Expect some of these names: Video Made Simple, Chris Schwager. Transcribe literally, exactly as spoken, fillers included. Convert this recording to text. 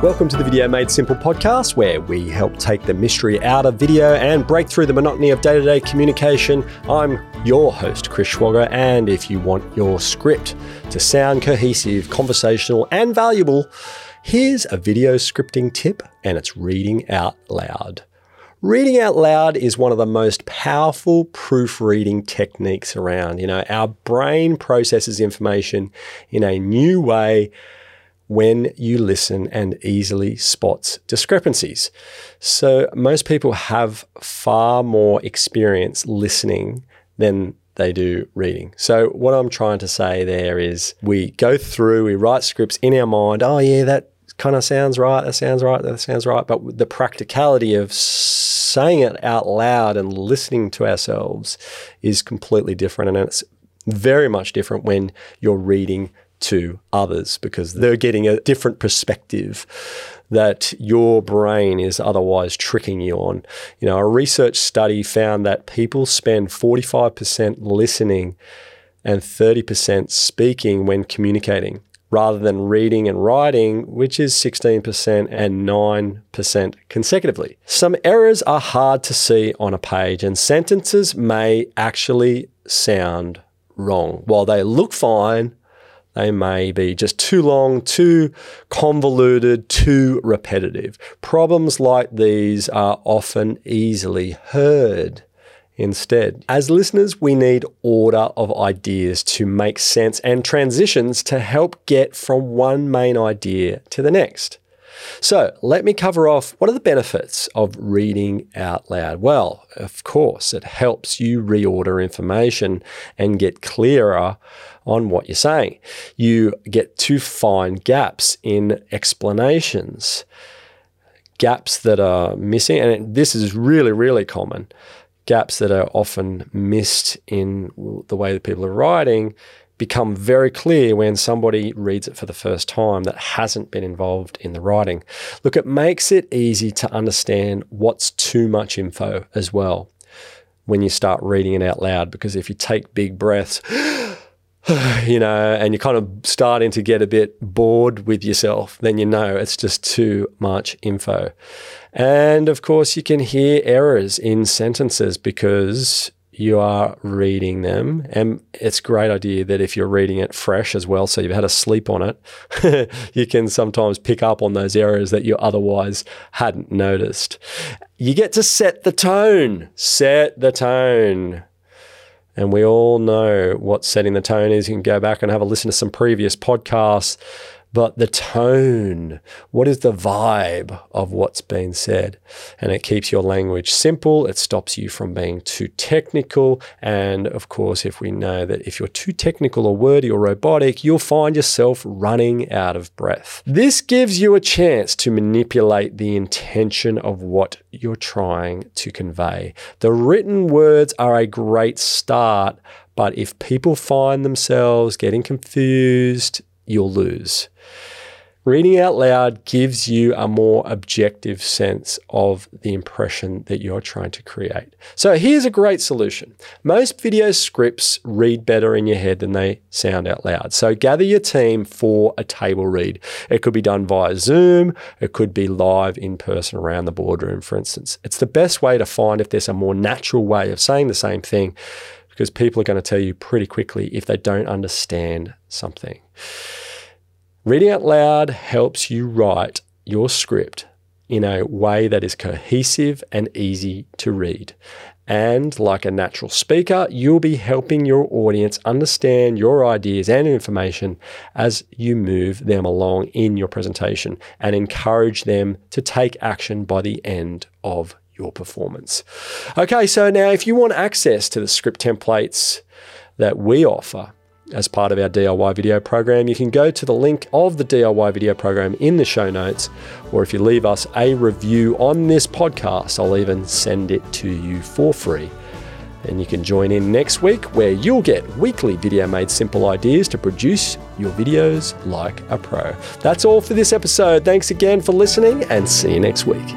Welcome to the Video Made Simple podcast, where we help take the mystery out of video and break through the monotony of day-to-day communication. I'm your host, Chris Schwager, and if you want your script to sound cohesive, conversational, and valuable, here's a video scripting tip, and it's reading out loud. Reading out loud is one of the most powerful proofreading techniques around. You know, our brain processes information in a new way when you listen and easily spots discrepancies. So most people have far more experience listening than they do reading. So what I'm trying to say there is we go through, we write scripts in our mind. Oh yeah, that kind of sounds right, that sounds right, that sounds right. But the practicality of saying it out loud and listening to ourselves is completely different. And it's very much different when you're reading to others, because they're getting a different perspective that your brain is otherwise tricking you on. You know, a research study found that people spend forty-five percent listening and thirty percent speaking when communicating, rather than reading and writing, which is sixteen percent and nine percent consecutively. Some errors are hard to see on a page, and sentences may actually sound wrong. While they look fine, they may be just too long, too convoluted, too repetitive. Problems like these are often easily heard instead. As listeners, we need order of ideas to make sense and transitions to help get from one main idea to the next. So let me cover off what are the benefits of reading out loud. Well, of course, it helps you reorder information and get clearer on what you're saying. You get to find gaps in explanations, gaps that are missing. And this is really, really common, gaps that are often missed in the way that people are writing become very clear when somebody reads it for the first time that hasn't been involved in the writing. Look, it makes it easy to understand what's too much info as well when you start reading it out loud, because if you take big breaths, you know, and you're kind of starting to get a bit bored with yourself, then you know it's just too much info. And of course, you can hear errors in sentences because you are reading them, and it's a great idea that if you're reading it fresh as well, so you've had a sleep on it, you can sometimes pick up on those errors that you otherwise hadn't noticed. You get to set the tone, set the tone. And we all know what setting the tone is. You can go back and have a listen to some previous podcasts, but the tone, what is the vibe of what's been said? And it keeps your language simple. It stops you from being too technical. And of course, if we know that if you're too technical or wordy or robotic, you'll find yourself running out of breath. This gives you a chance to manipulate the intention of what you're trying to convey. The written words are a great start, but if people find themselves getting confused, you'll lose. Reading out loud gives you a more objective sense of the impression that you're trying to create. So here's a great solution. Most video scripts read better in your head than they sound out loud. So gather your team for a table read. It could be done via Zoom. It could be live in person around the boardroom, for instance. It's the best way to find if there's a more natural way of saying the same thing, because people are going to tell you pretty quickly if they don't understand something. Reading out loud helps you write your script in a way that is cohesive and easy to read. And like a natural speaker, you'll be helping your audience understand your ideas and information as you move them along in your presentation and encourage them to take action by the end of your performance. Okay, so now if you want access to the script templates that we offer as part of our D I Y video program, you can go to the link of the D I Y video program in the show notes, or if you leave us a review on this podcast, I'll even send it to you for free. And you can join in next week where you'll get weekly Video Made Simple ideas to produce your videos like a pro. That's all for this episode. Thanks again for listening, and see you next week.